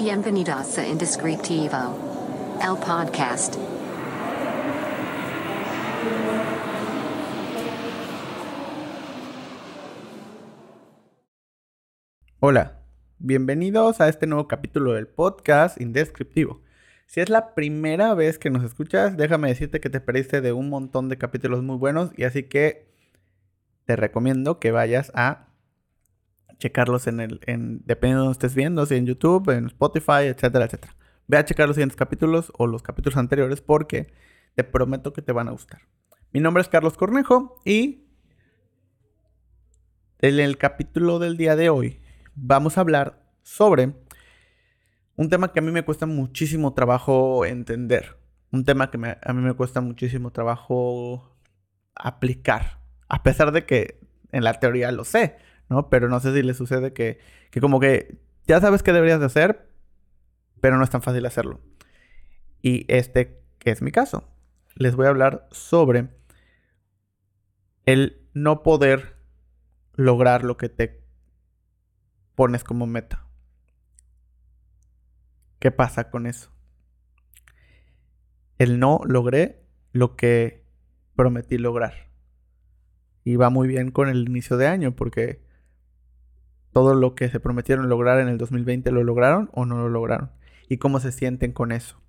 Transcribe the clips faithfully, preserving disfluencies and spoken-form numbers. Bienvenidos a Indescriptivo, el podcast. Hola, bienvenidos a este nuevo capítulo del podcast Indescriptivo. Si es la primera vez que nos escuchas, déjame decirte que te perdiste de un montón de capítulos muy buenos y así que te recomiendo que vayas a checarlos en el, en, dependiendo de donde estés viendo, si en YouTube, en Spotify, etcétera, etcétera. Ve a checar los siguientes capítulos o los capítulos anteriores porque te prometo que te van a gustar. Mi nombre es Carlos Cornejo y en el capítulo del día de hoy vamos a hablar sobre un tema que a mí me cuesta muchísimo trabajo entender. Un tema que me, a mí me cuesta muchísimo trabajo aplicar. A pesar de que en la teoría lo sé, ¿no? Pero no sé si les sucede que, que como que ya sabes qué deberías de hacer, pero no es tan fácil hacerlo. Y este es mi caso. Les voy a hablar sobre el no poder lograr lo que te pones como meta. ¿Qué pasa con eso? El no logré lo que prometí lograr. Y va muy bien con el inicio de año porque todo lo que se prometieron lograr en el dos mil veinte, ¿lo lograron o no lo lograron? ¿Y cómo se sienten con eso?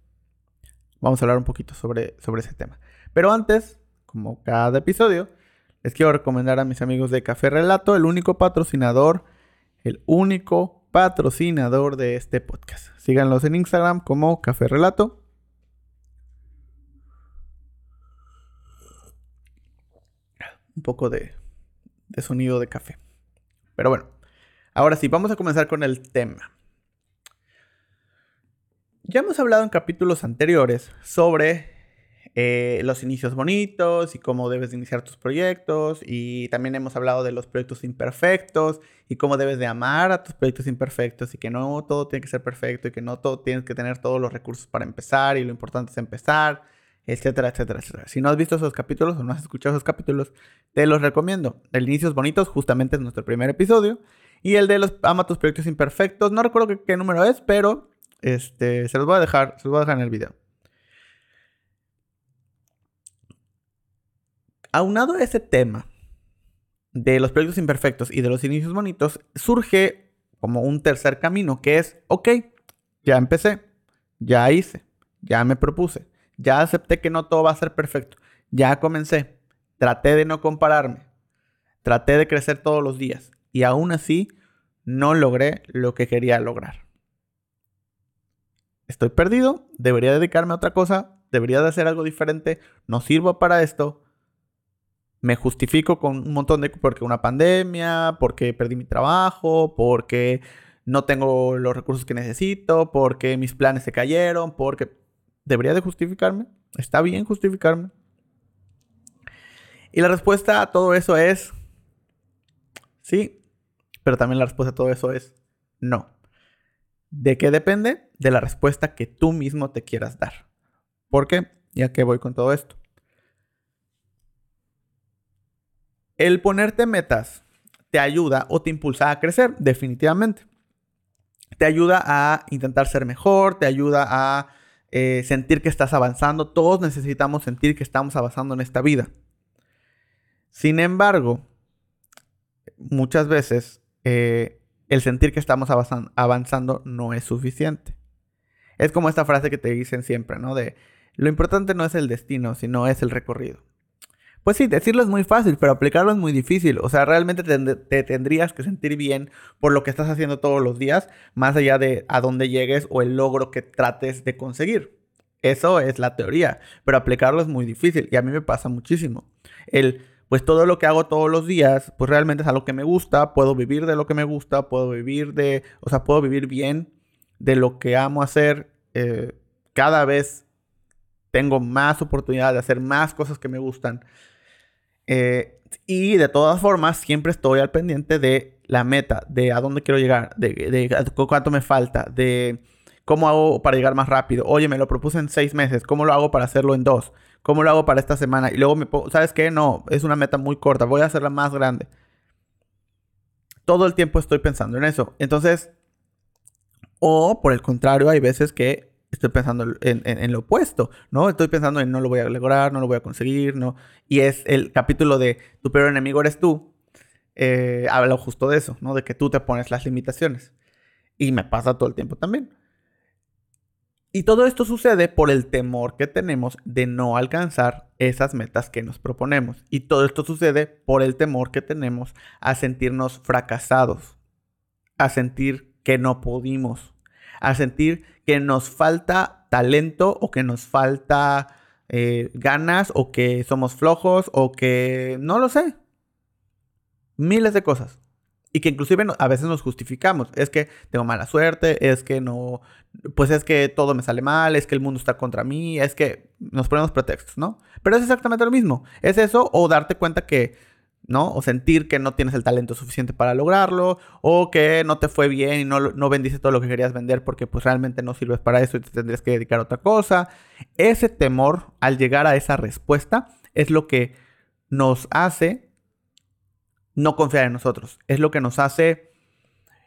Vamos a hablar un poquito sobre, sobre ese tema. Pero antes, como cada episodio, les quiero recomendar a mis amigos de Café Relato, el único patrocinador, el único patrocinador de este podcast. Síganlos en Instagram como Café Relato. Un poco de, de sonido de café. Pero bueno. Ahora sí, vamos a comenzar con el tema. Ya hemos hablado en capítulos anteriores sobre eh, los inicios bonitos y cómo debes de iniciar tus proyectos. Y también hemos hablado de los proyectos imperfectos y cómo debes de amar a tus proyectos imperfectos y que no todo tiene que ser perfecto y que no todo tienes que tener todos los recursos para empezar y lo importante es empezar, etcétera, etcétera, etcétera. Si no has visto esos capítulos o no has escuchado esos capítulos, te los recomiendo. El Inicios Bonitos justamente es nuestro primer episodio. Y el de los ama tus proyectos imperfectos. No recuerdo qué, qué número es, pero este, se los voy a dejar, se los voy a dejar en el video. Aunado a ese tema de los proyectos imperfectos y de los inicios bonitos, surge como un tercer camino que es, ok, ya empecé, ya hice, ya me propuse, ya acepté que no todo va a ser perfecto, ya comencé, traté de no compararme, traté de crecer todos los días. Y aún así, no logré lo que quería lograr. Estoy perdido, debería dedicarme a otra cosa, debería de hacer algo diferente, no sirvo para esto. Me justifico con un montón de... porque una pandemia, porque perdí mi trabajo, porque no tengo los recursos que necesito, porque mis planes se cayeron, porque... ¿Debería de justificarme? ¿Está bien justificarme? Y la respuesta a todo eso es... sí. Pero también la respuesta a todo eso es no. ¿De qué depende? De la respuesta que tú mismo te quieras dar. ¿Por qué? Ya que voy con todo esto. El ponerte metas te ayuda o te impulsa a crecer, definitivamente. Te ayuda a intentar ser mejor, te ayuda a eh, sentir que estás avanzando. Todos necesitamos sentir que estamos avanzando en esta vida. Sin embargo, muchas veces... Eh, el sentir que estamos avanzando, avanzando no es suficiente. Es como esta frase que te dicen siempre, ¿no? De lo importante no es el destino, sino es el recorrido. Pues sí, decirlo es muy fácil, pero aplicarlo es muy difícil. O sea, realmente te, te tendrías que sentir bien por lo que estás haciendo todos los días, más allá de a dónde llegues o el logro que trates de conseguir. Eso es la teoría, pero aplicarlo es muy difícil y a mí me pasa muchísimo. El... pues todo lo que hago todos los días, pues realmente es algo que me gusta, puedo vivir de lo que me gusta, puedo vivir de, o sea, puedo vivir bien de lo que amo hacer. Eh, cada vez tengo más oportunidad de hacer más cosas que me gustan. Eh, y de todas formas, siempre estoy al pendiente de la meta, de a dónde quiero llegar, de, de, de cuánto me falta, de cómo hago para llegar más rápido. Oye, me lo propuse en seis meses, ¿cómo lo hago para hacerlo en dos? ¿Cómo lo hago para esta semana? Y luego me pongo, ¿sabes qué? No, es una meta muy corta, voy a hacerla más grande. Todo el tiempo estoy pensando en eso. Entonces, O, por el contrario, hay veces que estoy pensando en, en, en lo opuesto, ¿no? Estoy pensando en no lo voy a lograr, no lo voy a conseguir, ¿no? Y es el capítulo de tu peor enemigo eres tú. Eh, habla justo de eso, ¿no? De que tú te pones las limitaciones. Y me pasa todo el tiempo también. Y todo esto sucede por el temor que tenemos de no alcanzar esas metas que nos proponemos. Y todo esto sucede por el temor que tenemos a sentirnos fracasados, a sentir que no pudimos, a sentir que nos falta talento o que nos falta eh, ganas o que somos flojos o que no lo sé. Miles de cosas. Y que inclusive a veces nos justificamos. Es que tengo mala suerte, es que no... Pues es que todo me sale mal, es que el mundo está contra mí, es que nos ponemos pretextos, ¿no? Pero es exactamente lo mismo. Es eso o darte cuenta que, ¿no? O sentir que no tienes el talento suficiente para lograrlo o que no te fue bien y no, no vendiste todo lo que querías vender porque pues realmente no sirves para eso y te tendrías que dedicar a otra cosa. Ese temor al llegar a esa respuesta es lo que nos hace... no confiar en nosotros. Es lo que nos hace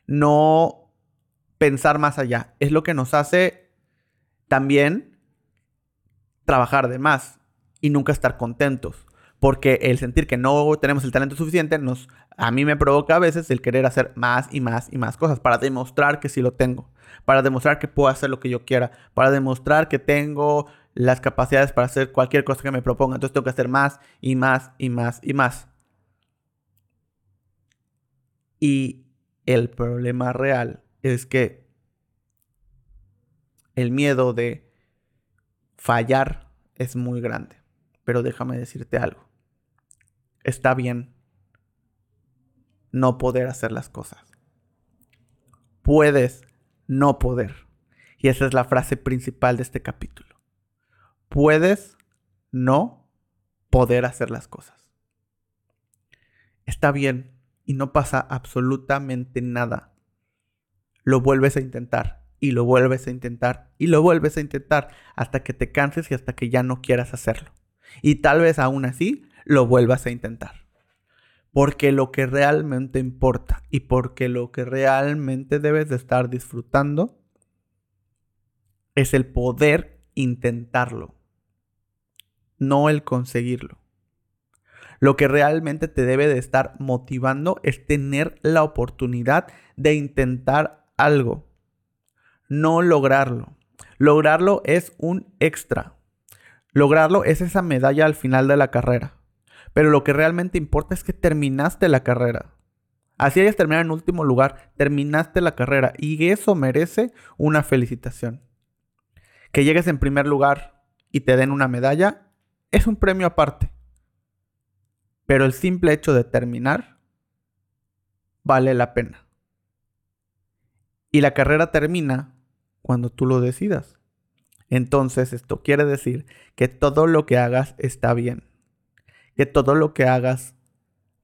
no pensar más allá. Es lo que nos hace también trabajar de más y nunca estar contentos. Porque el sentir que no tenemos el talento suficiente nos, a mí me provoca a veces el querer hacer más y más y más cosas para demostrar que sí lo tengo. Para demostrar que puedo hacer lo que yo quiera. Para demostrar que tengo las capacidades para hacer cualquier cosa que me proponga. Entonces tengo que hacer más y más y más y más. Y el problema real es que el miedo de fallar es muy grande. Pero déjame decirte algo. Está bien no poder hacer las cosas. Puedes no poder. Y esa es la frase principal de este capítulo. Puedes no poder hacer las cosas. Está bien. Y no pasa absolutamente nada. Lo vuelves a intentar. Y lo vuelves a intentar. Y lo vuelves a intentar. Hasta que te canses y hasta que ya no quieras hacerlo. Y tal vez aún así lo vuelvas a intentar. Porque lo que realmente importa. Y porque lo que realmente debes de estar disfrutando. Es el poder intentarlo. No el conseguirlo. Lo que realmente te debe de estar motivando es tener la oportunidad de intentar algo, no lograrlo. Lograrlo es un extra. Lograrlo es esa medalla al final de la carrera. Pero lo que realmente importa es que terminaste la carrera. Así hayas terminado en último lugar, terminaste la carrera y eso merece una felicitación. Que llegues en primer lugar y te den una medalla es un premio aparte. Pero el simple hecho de terminar vale la pena. Y la carrera termina cuando tú lo decidas. Entonces esto quiere decir que todo lo que hagas está bien. Que todo lo que hagas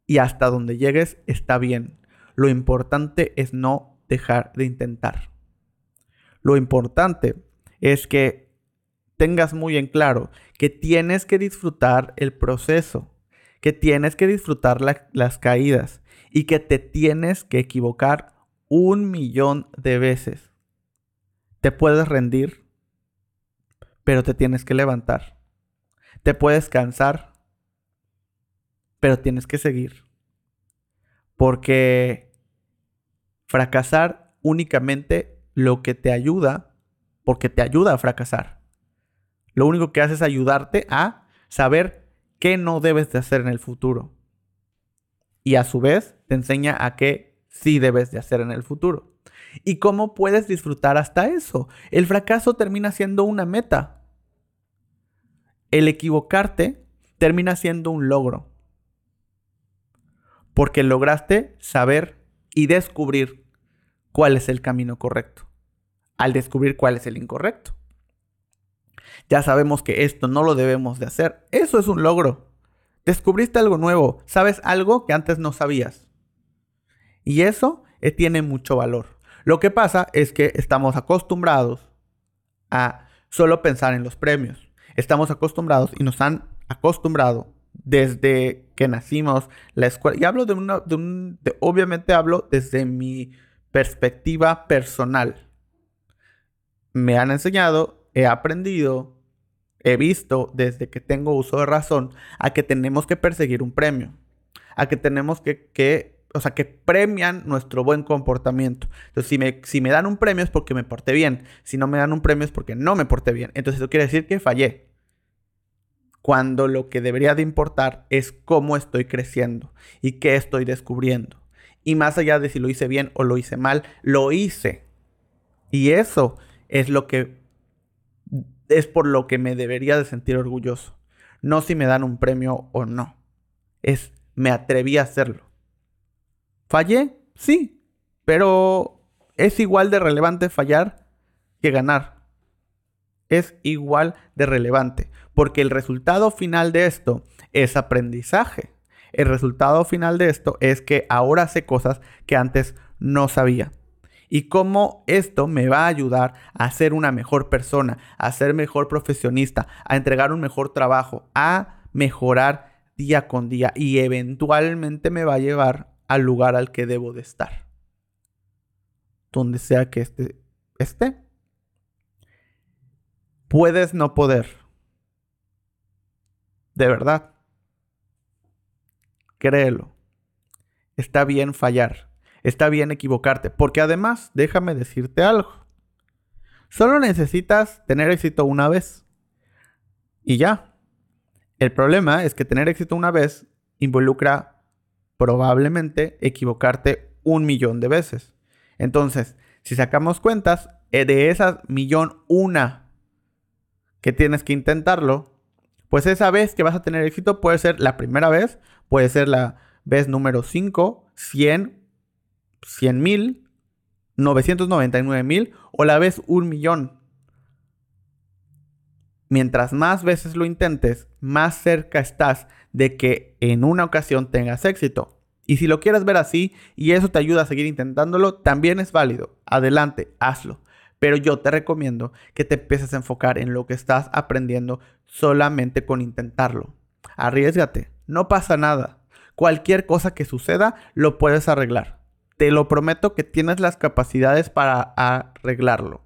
y hasta donde llegues está bien. Lo importante es no dejar de intentar. Lo importante es que tengas muy en claro que tienes que disfrutar el proceso. Que tienes que disfrutar la, las caídas y que te tienes que equivocar un millón de veces. Te puedes rendir, pero te tienes que levantar. Te puedes cansar, pero tienes que seguir. Porque fracasar únicamente lo que te ayuda, porque te ayuda a fracasar. Lo único que hace es ayudarte a saber qué no debes de hacer en el futuro. Y a su vez te enseña a qué sí debes de hacer en el futuro. Y cómo puedes disfrutar hasta eso. El fracaso termina siendo una meta. El equivocarte termina siendo un logro. Porque lograste saber y descubrir cuál es el camino correcto. Al descubrir cuál es el incorrecto. Ya sabemos que esto no lo debemos de hacer. Eso es un logro. Descubriste algo nuevo. Sabes algo que antes no sabías. Y eso eh, tiene mucho valor. Lo que pasa es que estamos acostumbrados a solo pensar en los premios. Estamos acostumbrados y nos han acostumbrado desde que nacimos, la escuela. Y hablo de una... De un, de, obviamente hablo desde mi perspectiva personal. me han enseñado, he aprendido, he visto desde que tengo uso de razón a que tenemos que perseguir un premio, a que tenemos que, que o sea, que premian nuestro buen comportamiento. Entonces, si me, si me dan un premio es porque me porté bien. Si no me dan un premio es porque no me porté bien. Entonces, eso quiere decir que fallé. Cuando lo que debería de importar es cómo estoy creciendo y qué estoy descubriendo. Y más allá de si lo hice bien o lo hice mal, lo hice. Y eso es lo que es por lo que me debería de sentir orgulloso. No si me dan un premio o no. Es me atreví a hacerlo. ¿Fallé? Sí, pero es igual de relevante fallar que ganar. Es igual de relevante, porque el resultado final de esto es aprendizaje. El resultado final de esto es que ahora sé cosas que antes no sabía. Y cómo esto me va a ayudar a ser una mejor persona, a ser mejor profesionista, a entregar un mejor trabajo, a mejorar día con día y eventualmente me va a llevar al lugar al que debo de estar, donde sea que esté, esté. Puedes no poder. De verdad. Créelo. Está bien fallar. Está bien equivocarte. Porque además, déjame decirte algo. Solo necesitas tener éxito una vez. Y ya. El problema es que tener éxito una vez involucra probablemente equivocarte un millón de veces. Entonces, si sacamos cuentas, de esas millón una que tienes que intentarlo, pues esa vez que vas a tener éxito puede ser la primera vez, puede ser la vez número cinco, cien, cien mil, novecientos noventa y nueve mil o la vez un millón. Mientras más veces lo intentes, más cerca estás de que en una ocasión tengas éxito. Y si lo quieres ver así y eso te ayuda a seguir intentándolo, también es válido. Adelante, hazlo. Pero yo te recomiendo que te empieces a enfocar en lo que estás aprendiendo solamente con intentarlo. Arriésgate, no pasa nada. Cualquier cosa que suceda lo puedes arreglar. Te lo prometo que tienes las capacidades para arreglarlo.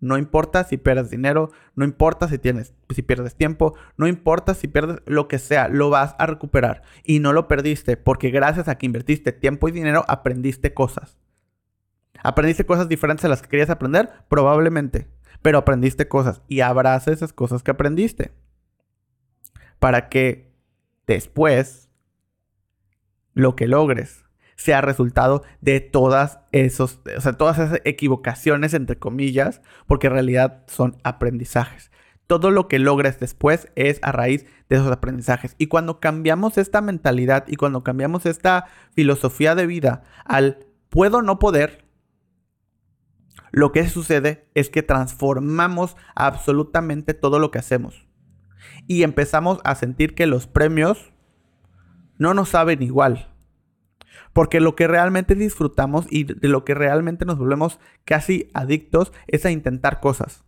No importa si pierdes dinero, no importa si tienes, si pierdes tiempo, no importa si pierdes lo que sea, lo vas a recuperar. Y no lo perdiste porque gracias a que invertiste tiempo y dinero, aprendiste cosas. ¿Aprendiste cosas diferentes a las que querías aprender? Probablemente, pero aprendiste cosas y abraza esas cosas que aprendiste. Para que después lo que logres sea resultado de todas esos, o sea, todas esas equivocaciones, entre comillas, porque en realidad son aprendizajes. Todo lo que logres después es a raíz de esos aprendizajes. Y cuando cambiamos esta mentalidad y cuando cambiamos esta filosofía de vida al puedo no poder, lo que sucede es que transformamos absolutamente todo lo que hacemos. Y empezamos a sentir que los premios no nos saben igual. Porque lo que realmente disfrutamos y de lo que realmente nos volvemos casi adictos es a intentar cosas.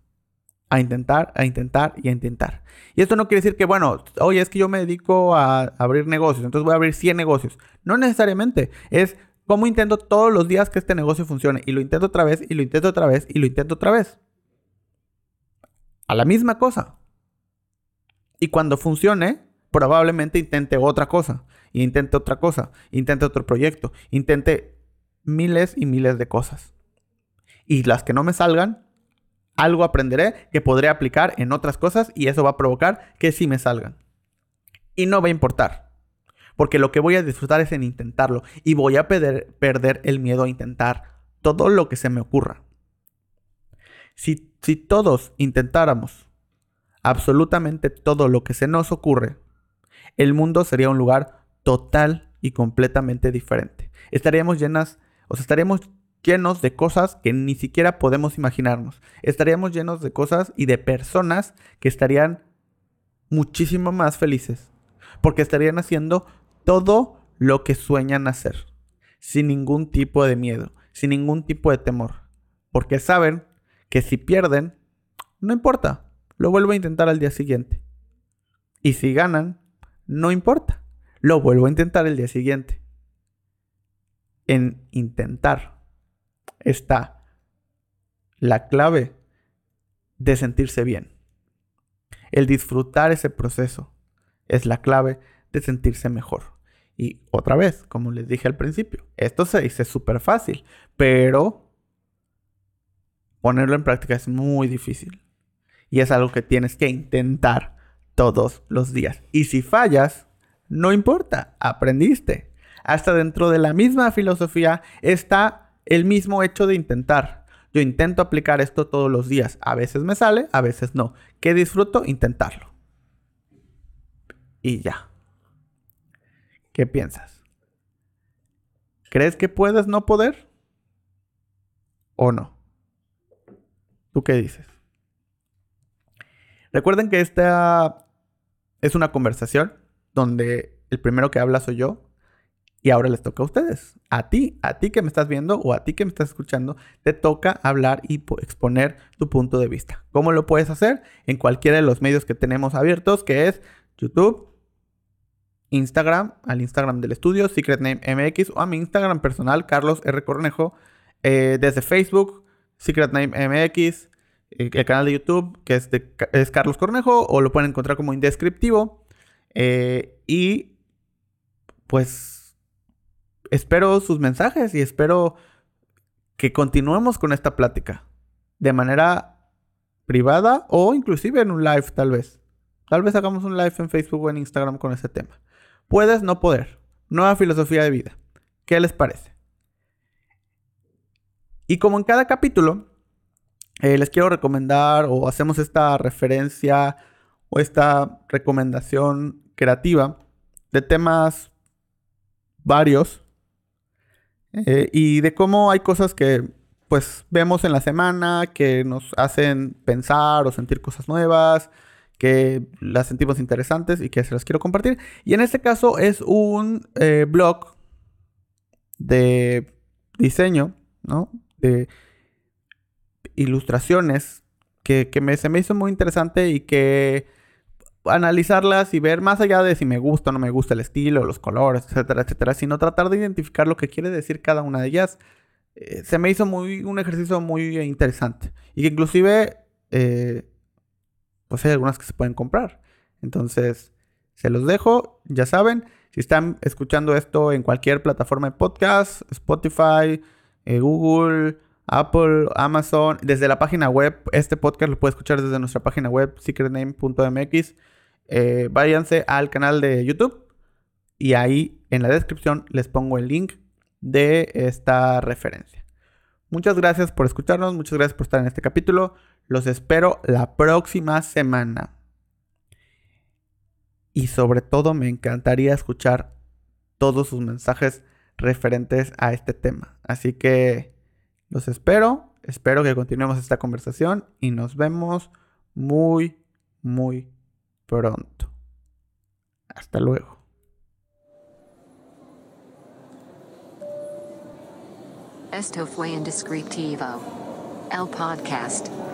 A intentar, a intentar y a intentar. Y esto no quiere decir que, bueno, oye, es que yo me dedico a abrir negocios, entonces voy a abrir cien negocios. No necesariamente. Es como intento todos los días que este negocio funcione. Y lo intento otra vez, y lo intento otra vez, y lo intento otra vez. A la misma cosa. Y cuando funcione, probablemente intente otra cosa. Intente otra cosa, intente otro proyecto, intente miles y miles de cosas. Y las que no me salgan, algo aprenderé que podré aplicar en otras cosas y eso va a provocar que sí me salgan. Y no va a importar, porque lo que voy a disfrutar es en intentarlo y voy a perder, perder el miedo a intentar todo lo que se me ocurra. Si, si todos intentáramos absolutamente todo lo que se nos ocurre, el mundo sería un lugar total y completamente diferente. Estaríamos llenas, o sea, estaríamos llenos de cosas que ni siquiera podemos imaginarnos. Estaríamos llenos de cosas y de personas que estarían muchísimo más felices. Porque estarían haciendo todo lo que sueñan hacer. Sin ningún tipo de miedo, sin ningún tipo de temor. Porque saben que si pierden, no importa. Lo vuelvo a intentar al día siguiente. Y si ganan, no importa. Lo vuelvo a intentar el día siguiente. En intentar está la clave de sentirse bien. El disfrutar ese proceso es la clave de sentirse mejor. Y otra vez, como les dije al principio, esto se dice súper fácil, pero ponerlo en práctica es muy difícil. Y es algo que tienes que intentar todos los días. Y si fallas, no importa, aprendiste. Hasta dentro de la misma filosofía está el mismo hecho de intentar. Yo intento aplicar esto todos los días. A veces me sale, a veces no. ¿Qué disfruto? Intentarlo. Y ya. ¿Qué piensas? ¿Crees que puedes no poder? ¿O no? ¿Tú qué dices? Recuerden que esta es una conversación donde el primero que habla soy yo y ahora les toca a ustedes. A ti, a ti que me estás viendo o a ti que me estás escuchando, te toca hablar y exponer tu punto de vista. ¿Cómo lo puedes hacer? En cualquiera de los medios que tenemos abiertos, que es YouTube, Instagram, al Instagram del estudio, Secret Name M X, o a mi Instagram personal, Carlos R. Cornejo, eh, desde Facebook, Secret Name M X, el, el canal de YouTube, que es, de, es Carlos Cornejo, o lo pueden encontrar como Indescriptivo. Eh, y pues espero sus mensajes y espero que continuemos con esta plática de manera privada o inclusive en un live tal vez. Tal vez hagamos un live en Facebook o en Instagram con este tema. Puedes no poder. Nueva filosofía de vida. ¿Qué les parece? Y como en cada capítulo, eh, les quiero recomendar o hacemos esta referencia o esta recomendación creativa de temas varios eh, y de cómo hay cosas que pues vemos en la semana que nos hacen pensar o sentir cosas nuevas, que las sentimos interesantes y que se las quiero compartir. Y en este caso es un eh, blog de diseño, ¿no? De ilustraciones que, que me, se me hizo muy interesante y que analizarlas y ver más allá de si me gusta o no me gusta el estilo, los colores, etcétera, etcétera, sino tratar de identificar lo que quiere decir cada una de ellas. Eh, se me hizo muy, un ejercicio muy interesante y que inclusive... Eh, pues hay algunas que se pueden comprar. Entonces, se los dejo. Ya saben, si están escuchando esto en cualquier plataforma de podcast, Spotify, eh, Google, Apple, Amazon, desde la página web, este podcast lo puedes escuchar desde nuestra página web, secret name punto m x. Eh, váyanse al canal de YouTube y ahí en la descripción les pongo el link de esta referencia. Muchas gracias por escucharnos, muchas gracias por estar en este capítulo. Los espero la próxima semana. Y sobre todo me encantaría escuchar todos sus mensajes referentes a este tema. Así que los espero. Espero que continuemos esta conversación y nos vemos muy, muy pronto. Hasta luego. Esto fue Indescriptivo, el podcast.